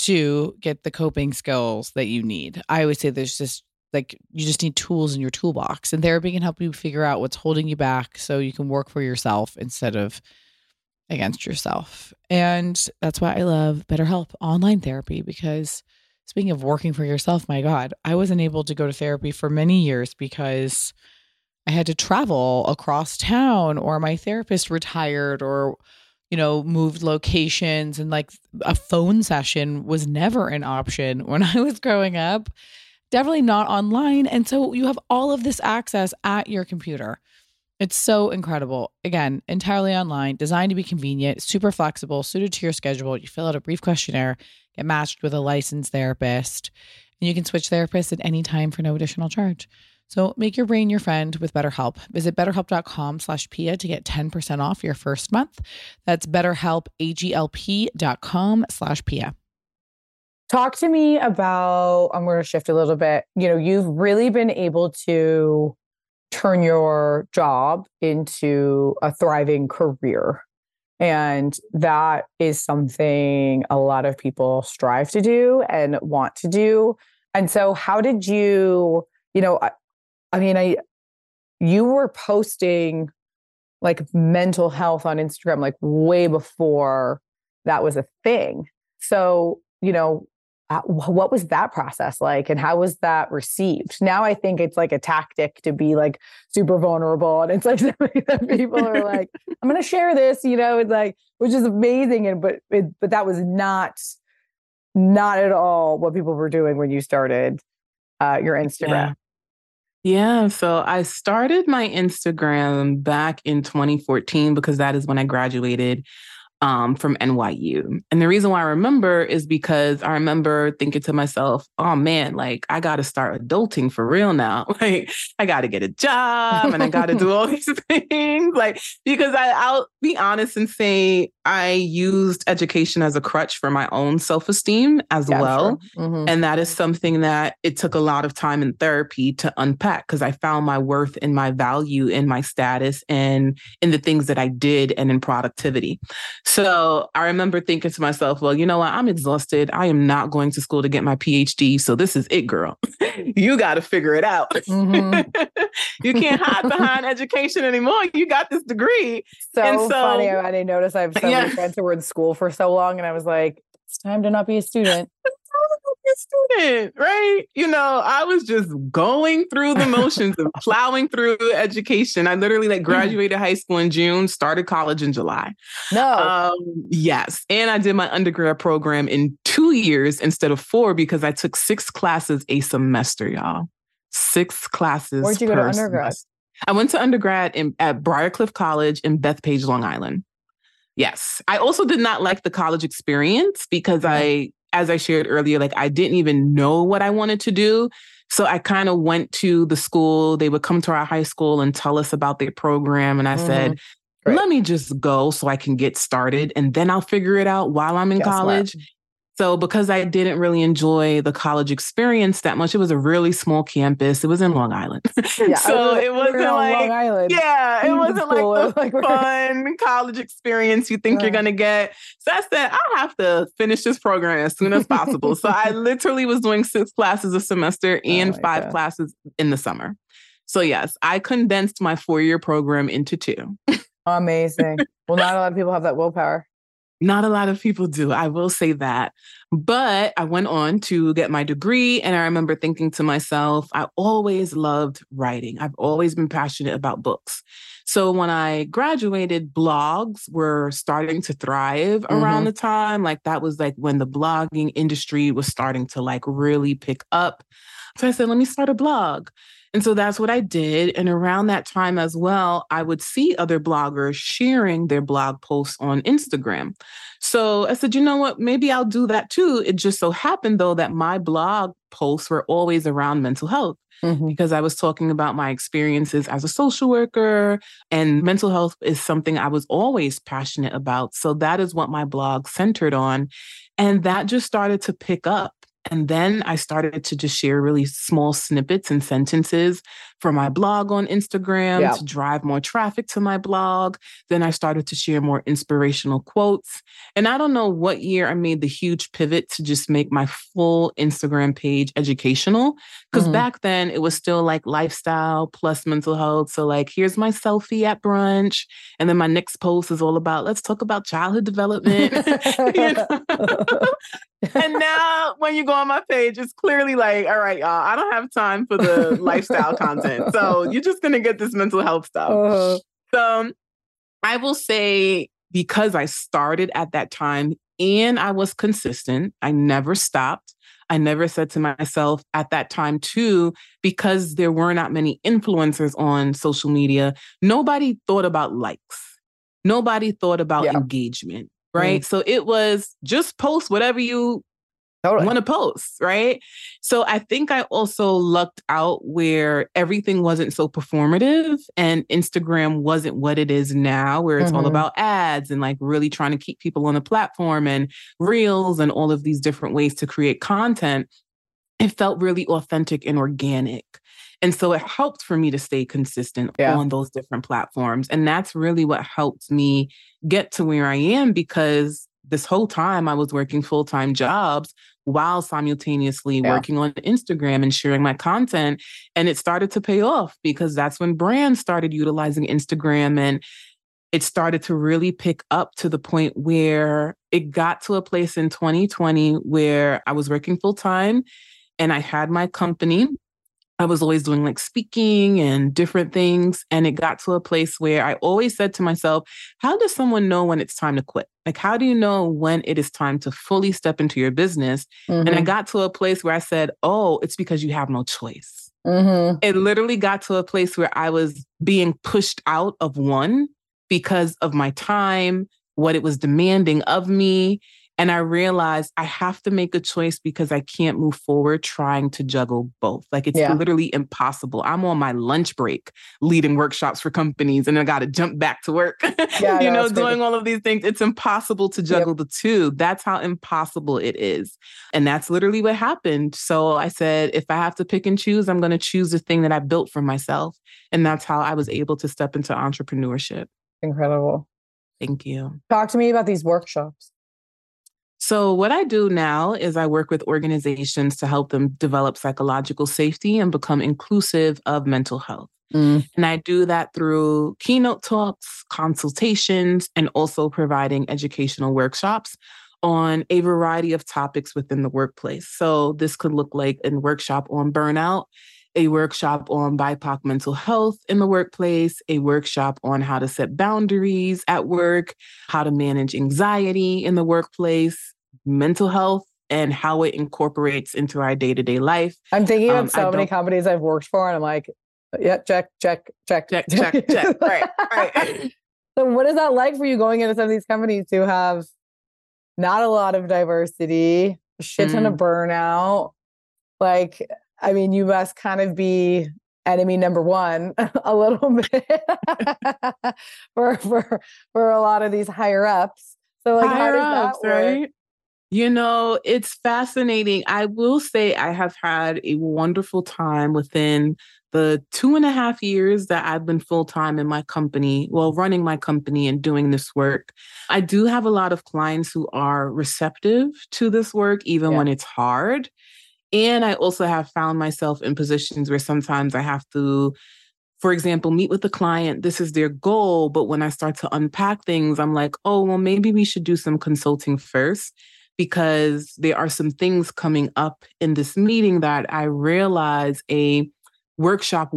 to get the coping skills that you need. I always say there's just like, you just need tools in your toolbox, and therapy can help you figure out what's holding you back so you can work for yourself instead of against yourself. And that's why I love BetterHelp online therapy, because speaking of working for yourself, my God, I wasn't able to go to therapy for many years because I had to travel across town, or my therapist retired, or, you know, moved locations, and like a phone session was never an option when I was growing up, definitely not online. And so you have all of this access at your computer. It's so incredible. Again, entirely online, designed to be convenient, super flexible, suited to your schedule. You fill out a brief questionnaire, get matched with a licensed therapist, and you can switch therapists at any time for no additional charge. So make your brain your friend with BetterHelp. Visit BetterHelp.com/Pia to get 10% off your first month. That's BetterHelp, AGLP.com/Pia. Talk to me about, I'm going to shift a little bit. You know, you've really been able to turn your job into a thriving career. And that is something a lot of people strive to do and want to do. And so how did you, you know, I mean, you were posting like mental health on Instagram, like way before that was a thing. So, you know, what was that process like, and how was that received? Now I think it's like a tactic to be like super vulnerable, and it's like that people are like, I'm going to share this, you know, it's like, which is amazing. And, but that was not at all what people were doing when you started your Instagram. Yeah. So I started my Instagram back in 2014, because that is when I graduated from NYU. And the reason why I remember is because I remember thinking to myself, oh man, like I got to start adulting for real now. Like I got to get a job and I got to do all these things. Like, because I'll be honest and say I used education as a crutch for my own self-esteem as well. Sure. Mm-hmm. And that is something that it took a lot of time in therapy to unpack, because I found my worth and my value in my status and in the things that I did and in productivity. So I remember thinking to myself, well, you know what? I'm exhausted. I am not going to school to get my PhD. So this is it, girl. You got to figure it out. Mm-hmm. You can't hide behind education anymore. You got this degree. So funny. I didn't notice I have so many friends who were in school for so long. And I was like, it's time to not be a student. Right? You know, I was just going through the motions of plowing through education. I literally like graduated high school in June, started college in July. No. Yes. And I did my undergrad program in 2 years instead of 4, because I took 6 classes a semester, y'all. 6 classes. Where'd you go to undergrad? I went to undergrad at Briarcliff College in Bethpage, Long Island. Yes. I also did not like the college experience because as I shared earlier, like I didn't even know what I wanted to do. So I kind of went to the school. They would come to our high school and tell us about their program. And I said, let me just go so I can get started. And then I'll figure it out while I'm in college. What? So because I didn't really enjoy the college experience that much, it was a really small campus. It was in Long Island. Yeah, so it wasn't like, yeah, it wasn't like the fun college experience you think you're going to get. So I said, I'll have to finish this program as soon as possible. So I literally was doing 6 classes a semester and 5 classes in the summer. So yes, I condensed my 4-year program into 2. Amazing. Well, not a lot of people have that willpower. Not a lot of people do. I will say that. But I went on to get my degree. And I remember thinking to myself, I always loved writing. I've always been passionate about books. So when I graduated, blogs were starting to thrive around the time. Like that was like when the blogging industry was starting to like really pick up. So I said, let me start a blog. And so that's what I did. And around that time as well, I would see other bloggers sharing their blog posts on Instagram. So I said, you know what, maybe I'll do that too. It just so happened though that my blog posts were always around mental health because I was talking about my experiences as a social worker, and mental health is something I was always passionate about. So that is what my blog centered on. And that just started to pick up. And then I started to just share really small snippets and sentences from my blog on Instagram to drive more traffic to my blog. Then I started to share more inspirational quotes. And I don't know what year I made the huge pivot to just make my full Instagram page educational. Because back then it was still like lifestyle plus mental health. So like, here's my selfie at brunch. And then my next post is all about, let's talk about childhood development. You know? [laughs] And now when you go on my page, it's clearly like, all right, y'all, I don't have time for the lifestyle content. So you're just going to get this mental health stuff. So I will say, because I started at that time and I was consistent, I never stopped. I never said to myself at that time too, because there were not many influencers on social media, nobody thought about likes. Nobody thought about engagement. Right. So it was just post whatever you want to post. Right. So I think I also lucked out where everything wasn't so performative and Instagram wasn't what it is now, where it's all about ads and like really trying to keep people on the platform and reels and all of these different ways to create content. It felt really authentic and organic. And so it helped for me to stay consistent on those different platforms. And that's really what helped me get to where I am, because this whole time I was working full-time jobs while simultaneously working on Instagram and sharing my content. And it started to pay off because that's when brands started utilizing Instagram and it started to really pick up to the point where it got to a place in 2020 where I was working full-time and I had my company. I was always doing like speaking and different things. And it got to a place where I always said to myself, how does someone know when it's time to quit? Like, how do you know when it is time to fully step into your business? And I got to a place where I said, oh, it's because you have no choice. It literally got to a place where I was being pushed out of one because of my time, what it was demanding of me. And I realized I have to make a choice because I can't move forward trying to juggle both. Like, it's literally impossible. I'm on my lunch break leading workshops for companies and I got to jump back to work, doing all of these things. It's impossible to juggle the two. That's how impossible it is. And that's literally what happened. So I said, if I have to pick and choose, I'm going to choose the thing that I built for myself. And that's how I was able to step into entrepreneurship. Incredible. Thank you. Talk to me about these workshops. So what I do now is I work with organizations to help them develop psychological safety and become inclusive of mental health. And I do that through keynote talks, consultations, and also providing educational workshops on a variety of topics within the workplace. So this could look like a workshop on burnout, a workshop on BIPOC mental health in the workplace, a workshop on how to set boundaries at work, how to manage anxiety in the workplace, mental health, and how it incorporates into our day-to-day life. I'm thinking of so many companies I've worked for, and I'm like, yeah, check. All right. So what is that like for you going into some of these companies who have not a lot of diversity, a shit ton of burnout? Like, I mean, you must kind of be enemy number one a little bit for a lot of these higher ups. So like, higher how does ups, that work? Right? You know, it's fascinating. I will say I have had a wonderful time within the 2.5 years that I've been full-time in my company, well, running my company and doing this work. I do have a lot of clients who are receptive to this work, even when it's hard. And I also have found myself in positions where sometimes I have to, for example, meet with the client. This is their goal. But when I start to unpack things, I'm like, oh, well, maybe we should do some consulting first, because there are some things coming up in this meeting that I realize a workshop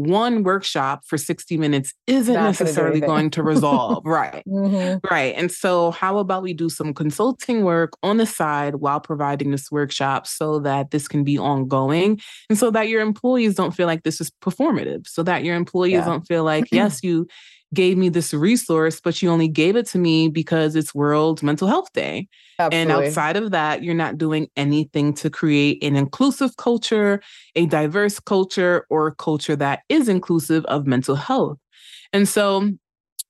for 60 minutes isn't necessarily going to resolve. Right. Right. And so how about we do some consulting work on the side while providing this workshop so that this can be ongoing and so that your employees don't feel like this is performative, so that your employees don't feel like, yes, you gave me this resource, but you only gave it to me because it's World Mental Health Day. Absolutely. And outside of that, you're not doing anything to create an inclusive culture, a diverse culture, or a culture that is inclusive of mental health. And so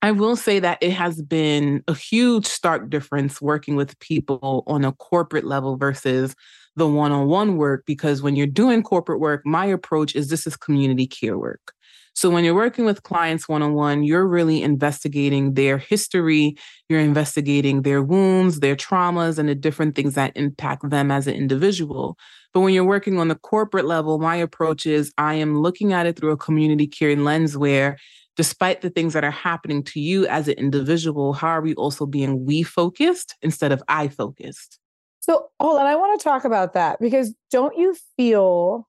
I will say that it has been a huge stark difference working with people on a corporate level versus the one-on-one work, because when you're doing corporate work, my approach is this is community care work. So when you're working with clients one-on-one, you're really investigating their history, you're investigating their wounds, their traumas, and the different things that impact them as an individual. But when you're working on the corporate level, my approach is I am looking at it through a community care lens where despite the things that are happening to you as an individual, how are we also being we-focused instead of I-focused? So hold on, I want to talk about that, because don't you feel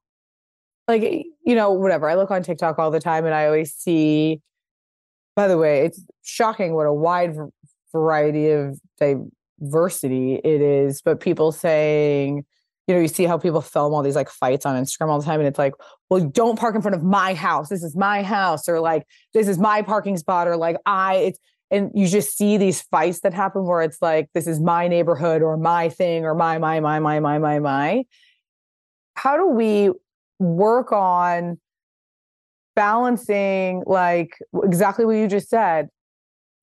like, you know, whatever, I look on TikTok all the time and I always see, by the way, it's shocking what a wide variety of diversity it is, but people saying, you know, you see how people film all these like fights on Instagram all the time. And it's like, well, don't park in front of my house. This is my house. Or like, this is my parking spot. Or like, and you just see these fights that happen where it's like, this is my neighborhood or my thing or my. How do we work on balancing, like exactly what you just said,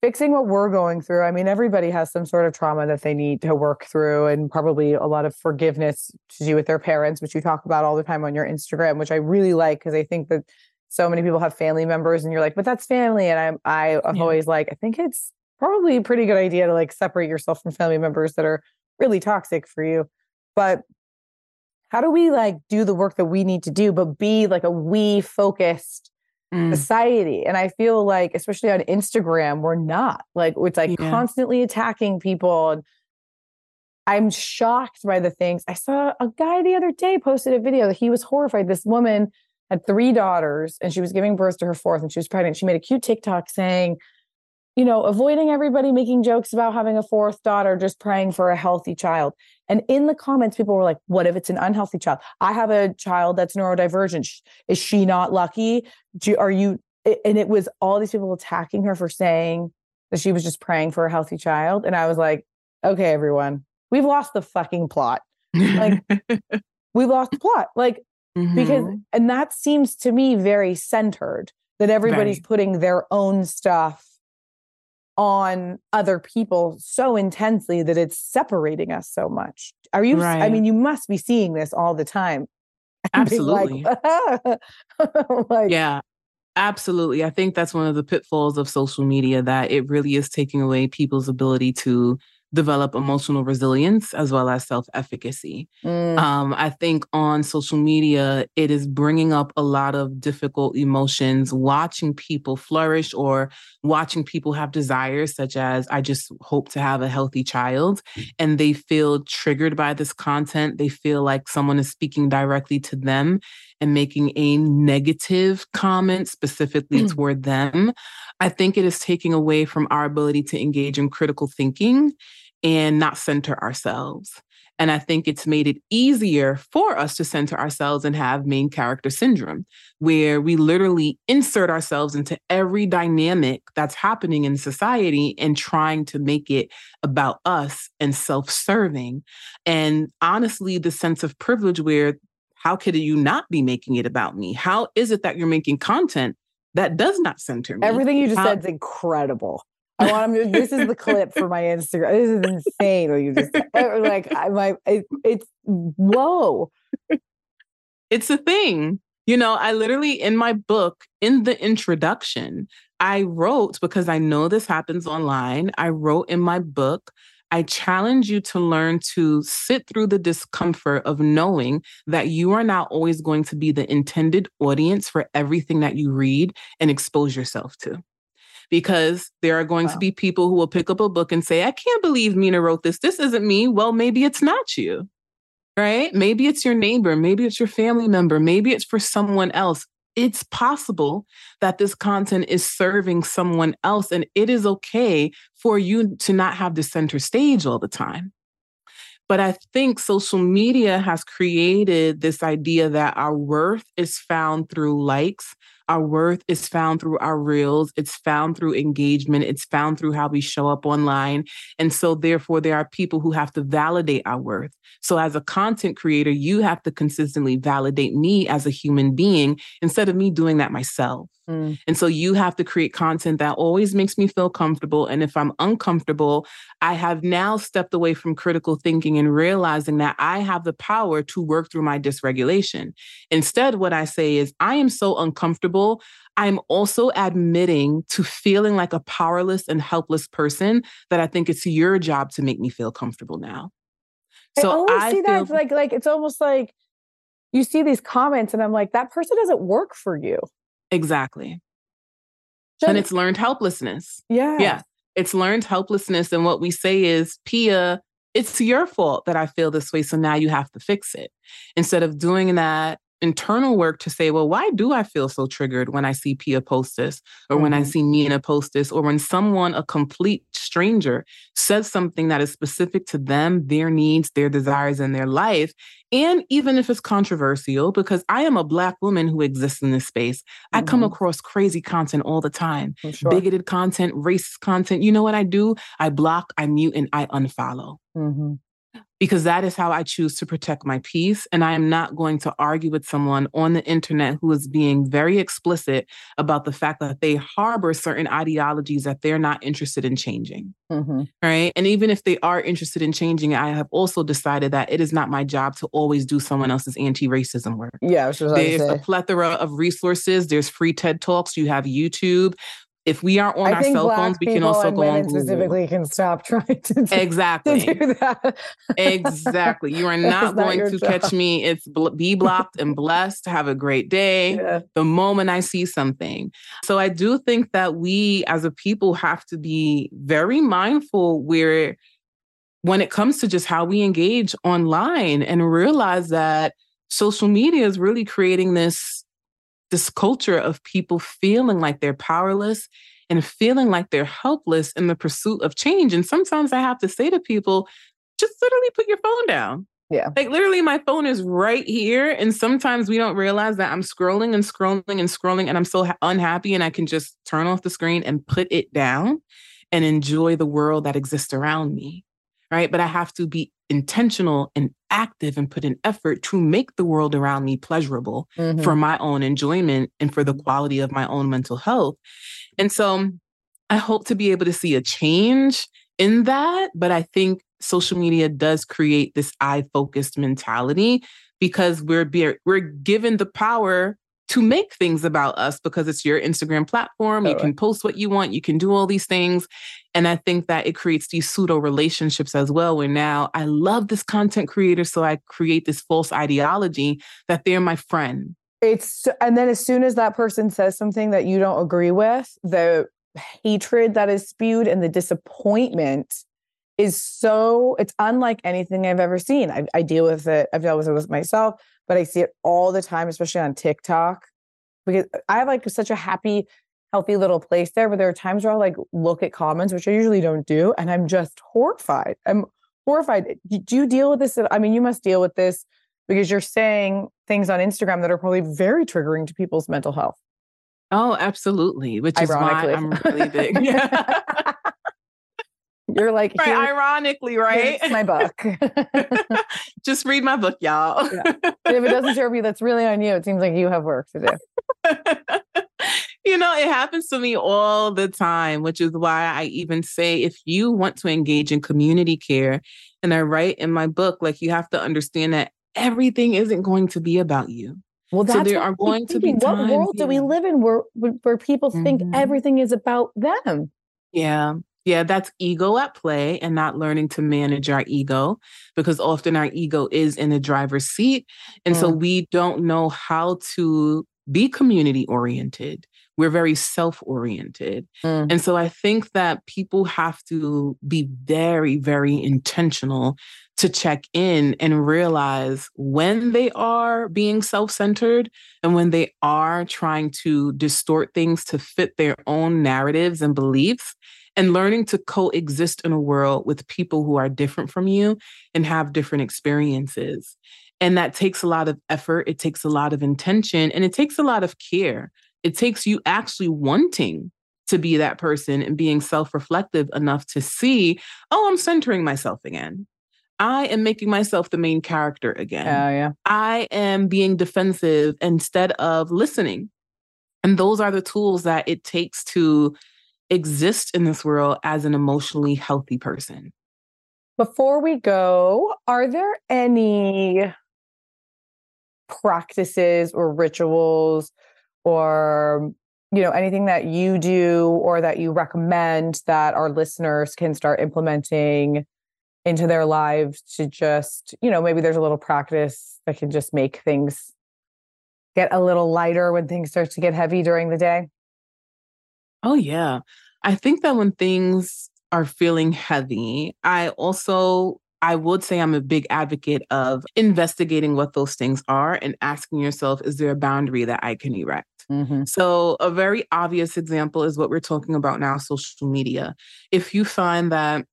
fixing what we're going through? I mean, everybody has some sort of trauma that they need to work through, and probably a lot of forgiveness to do with their parents, which you talk about all the time on your Instagram, which I really like, because I think that so many people have family members and you're like, but that's family. And I'm always like, I think it's probably a pretty good idea to like separate yourself from family members that are really toxic for you. But how do we like do the work that we need to do, but be like a we focused society? And I feel like, especially on Instagram, we're not like, it's like constantly attacking people. And I'm shocked by the things. I saw a guy the other day posted a video that he was horrified. This woman had 3 daughters and she was giving birth to her 4th and she was pregnant. She made a cute TikTok saying, you know, avoiding everybody making jokes about having a 4th daughter, just praying for a healthy child. And in the comments, people were like, what if it's an unhealthy child? I have a child that's neurodivergent. Is she not lucky? And it was all these people attacking her for saying that she was just praying for a healthy child. And I was like, okay, everyone, we've lost the fucking plot. Like, we've lost the plot. Like, because, and that seems to me very centered, that everybody's putting their own stuff on other people so intensely that it's separating us so much. Are you, I mean, you must be seeing this all the time. Absolutely. Absolutely. I think that's one of the pitfalls of social media, that it really is taking away people's ability to develop emotional resilience as well as self-efficacy. I think on social media, it is bringing up a lot of difficult emotions, watching people flourish or watching people have desires such as, I just hope to have a healthy child. And they feel triggered by this content. They feel like someone is speaking directly to them and making a negative comment specifically toward them. I think it is taking away from our ability to engage in critical thinking and not center ourselves. And I think it's made it easier for us to center ourselves and have main character syndrome, where we literally insert ourselves into every dynamic that's happening in society and trying to make it about us and self-serving. And honestly, the sense of privilege where, how could you not be making it about me? How is it that you're making content that does not center me? Everything you just said is incredible. I want to, this is the clip for my Instagram. This is insane what you just said. Like, it's whoa. It's a thing. You know, I literally, in my book, in the introduction, I wrote, because I know this happens online, I wrote in my book, I challenge you to learn to sit through the discomfort of knowing that you are not always going to be the intended audience for everything that you read and expose yourself to. Because there are going to be people who will pick up a book and say, I can't believe Mina wrote this. This isn't me. Well, maybe it's not you, right? Maybe it's your neighbor. Maybe it's your family member. Maybe it's for someone else. It's possible that this content is serving someone else, and it is okay for you to not have the center stage all the time. But I think social media has created this idea that our worth is found through likes, Our worth is found through our reels. It's found through engagement. It's found through how we show up online. And so therefore, there are people who have to validate our worth. So as a content creator, you have to consistently validate me as a human being instead of me doing that myself. Mm. And so you have to create content that always makes me feel comfortable. And if I'm uncomfortable, I have now stepped away from critical thinking and realizing that I have the power to work through my dysregulation. Instead, what I say is, I am so uncomfortable. I'm also admitting to feeling like a powerless and helpless person that I think it's your job to make me feel comfortable now. So I always see that. It's like, it's almost like you see these comments and I'm like, that person doesn't work for you. Exactly. And it's learned helplessness. Yeah. Yeah. It's learned helplessness. And what we say is, Pia, it's your fault that I feel this way. So now you have to fix it. Instead of doing that internal work to say, well, why do I feel so triggered when I see Pia post this, or when I see Nina post this, or when someone, a complete stranger, says something that is specific to them, their needs, their desires, and their life. And even if it's controversial, because I am a Black woman who exists in this space, I come across crazy content all the time, bigoted content, racist content. You know what I do? I block, I mute, and I unfollow. Because that is how I choose to protect my peace. And I am not going to argue with someone on the internet who is being very explicit about the fact that they harbor certain ideologies that they're not interested in changing. Right. And even if they are interested in changing, I have also decided that it is not my job to always do someone else's anti-racism work. Yeah. There's a plethora of resources. There's free TED Talks. You have YouTube. If we are on our cell phones, we can also go on Google. Specifically, can stop trying to do that. Exactly. You are not going to catch me. It's be blocked and blessed. Have a great day. Yeah. The moment I see something. So I do think that we as a people have to be very mindful where, when it comes to just how we engage online, and realize that social media is really creating this culture of people feeling like they're powerless and feeling like they're helpless in the pursuit of change. And sometimes I have to say to people, just literally put your phone down. Yeah. Like literally my phone is right here. And sometimes we don't realize that I'm scrolling and scrolling and scrolling, and I'm so unhappy, and I can just turn off the screen and put it down and enjoy the world that exists around me. Right. But I have to be intentional and active and put in effort to make the world around me pleasurable for my own enjoyment and for the quality of my own mental health. And so I hope to be able to see a change in that. But I think social media does create this I-focused mentality, because we're given the power to make things about us, because it's your Instagram platform. You can post what you want. You can do all these things. And I think that it creates these pseudo relationships as well, where now I love this content creator, so I create this false ideology that they're my friend. And then as soon as that person says something that you don't agree with, the hatred that is spewed and the disappointment is so, it's unlike anything I've ever seen. I deal with it. I've dealt with it with myself, but I see it all the time, especially on TikTok, because I have like such a happy, healthy little place there. But there are times where I'll like look at comments, which I usually don't do, and I'm just horrified. I'm horrified. Do you deal with this? I mean, you must deal with this, because you're saying things on Instagram that are probably very triggering to people's mental health. Oh, absolutely. Which is why I'm really big. You're like, right, ironically, right? It's my book. Just read my book, y'all. Yeah. And if it doesn't serve you, that's really on you. It seems like you have work to do. You know, it happens to me all the time, which is why I even say, if you want to engage in community care, and I write in my book, like, you have to understand that everything isn't going to be about you. Well, that's so there are going to be times. What world do we live in where people think everything is about them? Yeah. Yeah, that's ego at play, and not learning to manage our ego, because often our ego is in the driver's seat. And so we don't know how to be community oriented. We're very self-oriented. And so I think that people have to be very, very intentional to check in and realize when they are being self-centered and when they are trying to distort things to fit their own narratives and beliefs, and learning to coexist in a world with people who are different from you and have different experiences. And that takes a lot of effort. It takes a lot of intention, and it takes a lot of care. It takes you actually wanting to be that person and being self-reflective enough to see, oh, I'm centering myself again. I am making myself the main character again. Oh, yeah. I am being defensive instead of listening. And those are the tools that it takes to exist in this world as an emotionally healthy person. Before we go, are there any practices or rituals or, you know, anything that you do or that you recommend that our listeners can start implementing into their lives to just, you know, maybe there's a little practice that can just make things get a little lighter when things start to get heavy during the day? Oh, yeah. I think that when things are feeling heavy, I would say I'm a big advocate of investigating what those things are and asking yourself, is there a boundary that I can erect? Mm-hmm. So a very obvious example is what we're talking about now, social media. If you find that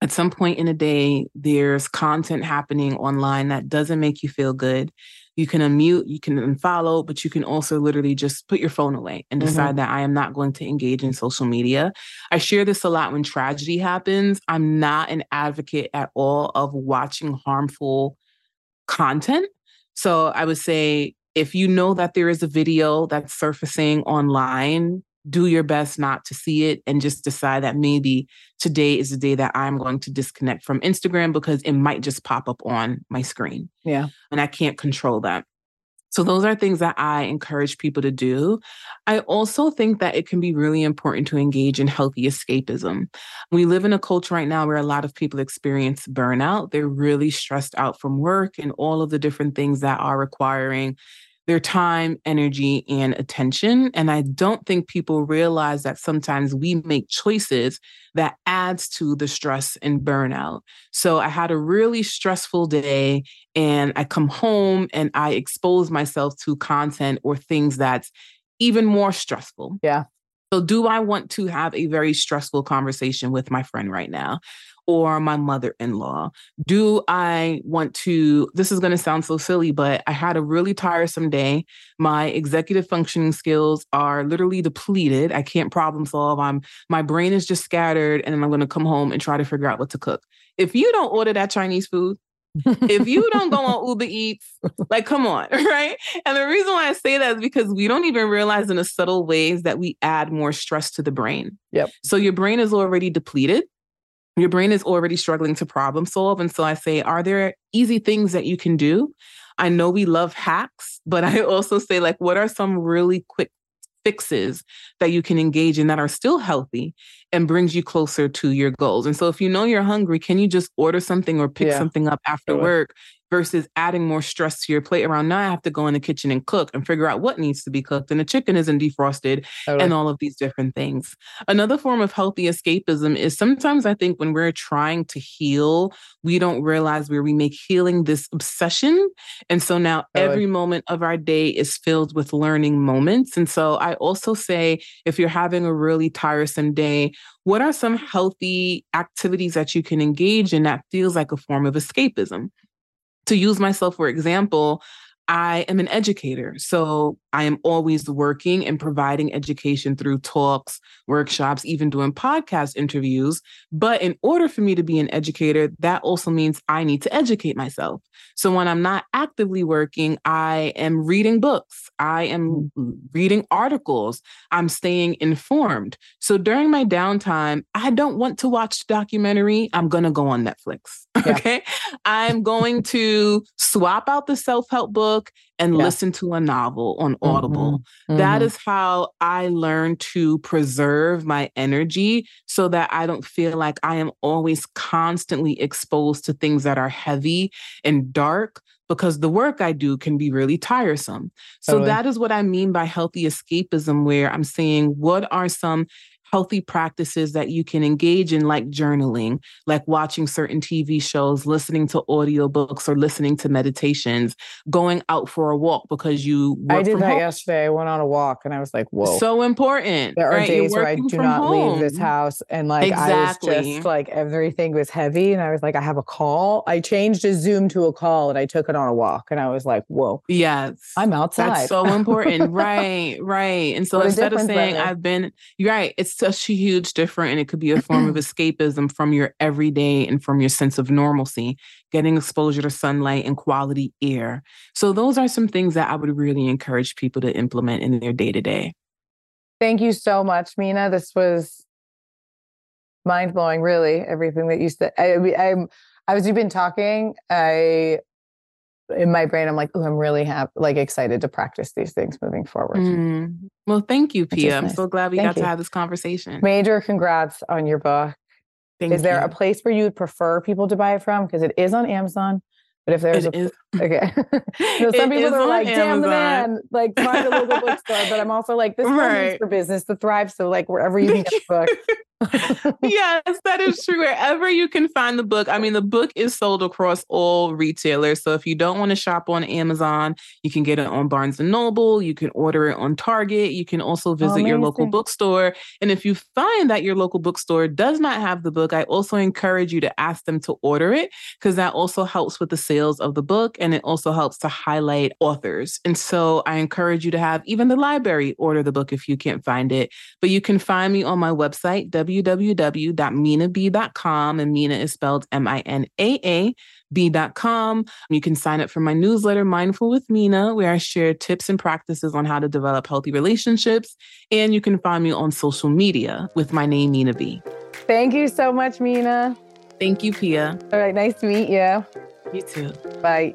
at some point in a day, there's content happening online that doesn't make you feel good, you can unmute, you can unfollow, but you can also literally just put your phone away and decide that I am not going to engage in social media. I share this a lot when tragedy happens. I'm not an advocate at all of watching harmful content. So I would say, if you know that there is a video that's surfacing online, do your best not to see it and just decide that maybe today is the day that I'm going to disconnect from Instagram because it might just pop up on my screen. Yeah. And I can't control that. So those are things that I encourage people to do. I also think that it can be really important to engage in healthy escapism. We live in a culture right now where a lot of people experience burnout. They're really stressed out from work and all of the different things that are requiring their time, energy, and attention. And I don't think people realize that sometimes we make choices that adds to the stress and burnout. So I had a really stressful day and I come home and I expose myself to content or things that's even more stressful. Yeah. So do I want to have a very stressful conversation with my friend right now? Or my mother-in-law? Do I want to, this is going to sound so silly, but I had a really tiresome day. My executive functioning skills are literally depleted. I can't problem solve. My brain is just scattered and I'm going to come home and try to figure out what to cook. If you don't order that Chinese food, if you don't go on Uber Eats, like, come on, right? And the reason why I say that is because we don't even realize in the subtle ways that we add more stress to the brain. Yep. So your brain is already depleted. Your brain is already struggling to problem solve. And so I say, are there easy things that you can do? I know we love hacks, but I also say, like, what are some really quick fixes that you can engage in that are still healthy and brings you closer to your goals? And so if you know you're hungry, can you just order something or pick something up after work versus adding more stress to your plate around, now I have to go in the kitchen and cook and figure out what needs to be cooked and the chicken isn't defrosted and all of these different things. Another form of healthy escapism is sometimes I think when we're trying to heal, we don't realize where we make healing this obsession. And so now every moment of our day is filled with learning moments. And so I also say, if you're having a really tiresome day, what are some healthy activities that you can engage in that feels like a form of escapism? To use myself, for example, I am an educator. So I am always working and providing education through talks, workshops, even doing podcast interviews. But in order for me to be an educator, that also means I need to educate myself. So when I'm not actively working, I am reading books. I am reading articles. I'm staying informed. So during my downtime, I don't want to watch the documentary. I'm going to go on Netflix. Yeah. Okay. I'm going to swap out the self-help book and listen to a novel on Audible. That is how I learn to preserve my energy so that I don't feel like I am always constantly exposed to things that are heavy and dark, because the work I do can be really tiresome. So that is what I mean by healthy escapism, where I'm saying, what are some healthy practices that you can engage in, like journaling, like watching certain TV shows, listening to audiobooks or listening to meditations, going out for a walk because you work I did that from home. Yesterday. I went on a walk and I was like, whoa. So important. There are days where I do not leave this house. And like, I was just like, everything was heavy. And I was like, I have a call. I changed a Zoom to a call and I took it on a walk. And I was like, whoa. Yes. I'm outside. That's so important. Right. And so instead of saying I've been, you're right. It's such a huge difference. And it could be a form of escapism from your everyday and from your sense of normalcy, getting exposure to sunlight and quality air. So those are some things that I would really encourage people to implement in their day-to-day. Thank you so much, Minaa. This was mind-blowing, really, everything that you said. I as you've been talking, in my brain, I'm like, oh, I'm really happy, like excited to practice these things moving forward. Mm. Well, thank you, Pia. Nice. I'm so glad we got to have this conversation. Major congrats on your book. Is there a place where you would prefer people to buy it from? Because it is on Amazon. But if there's okay. No, some people are like, damn Amazon. The man, like find a local bookstore. But I'm also like, this is for business to thrive. So like wherever you can get the book. Yes, that is true. Wherever you can find the book. I mean, the book is sold across all retailers. So if you don't want to shop on Amazon, you can get it on Barnes & Noble. You can order it on Target. You can also visit your local bookstore. And if you find that your local bookstore does not have the book, I also encourage you to ask them to order it because that also helps with the sales of the book, and it also helps to highlight authors. And so I encourage you to have even the library order the book if you can't find it. But you can find me on my website, www.minab.com, and Minaa is spelled MINAA.com. You can sign up for my newsletter, Mindful with Minaa, where I share tips and practices on how to develop healthy relationships. And you can find me on social media with my name, Minaa B. Thank you so much, Minaa. Thank you, Pia. All right, nice to meet you. You too. Bye.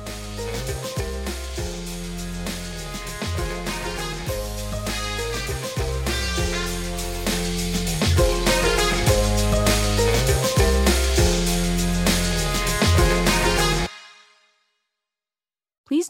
Please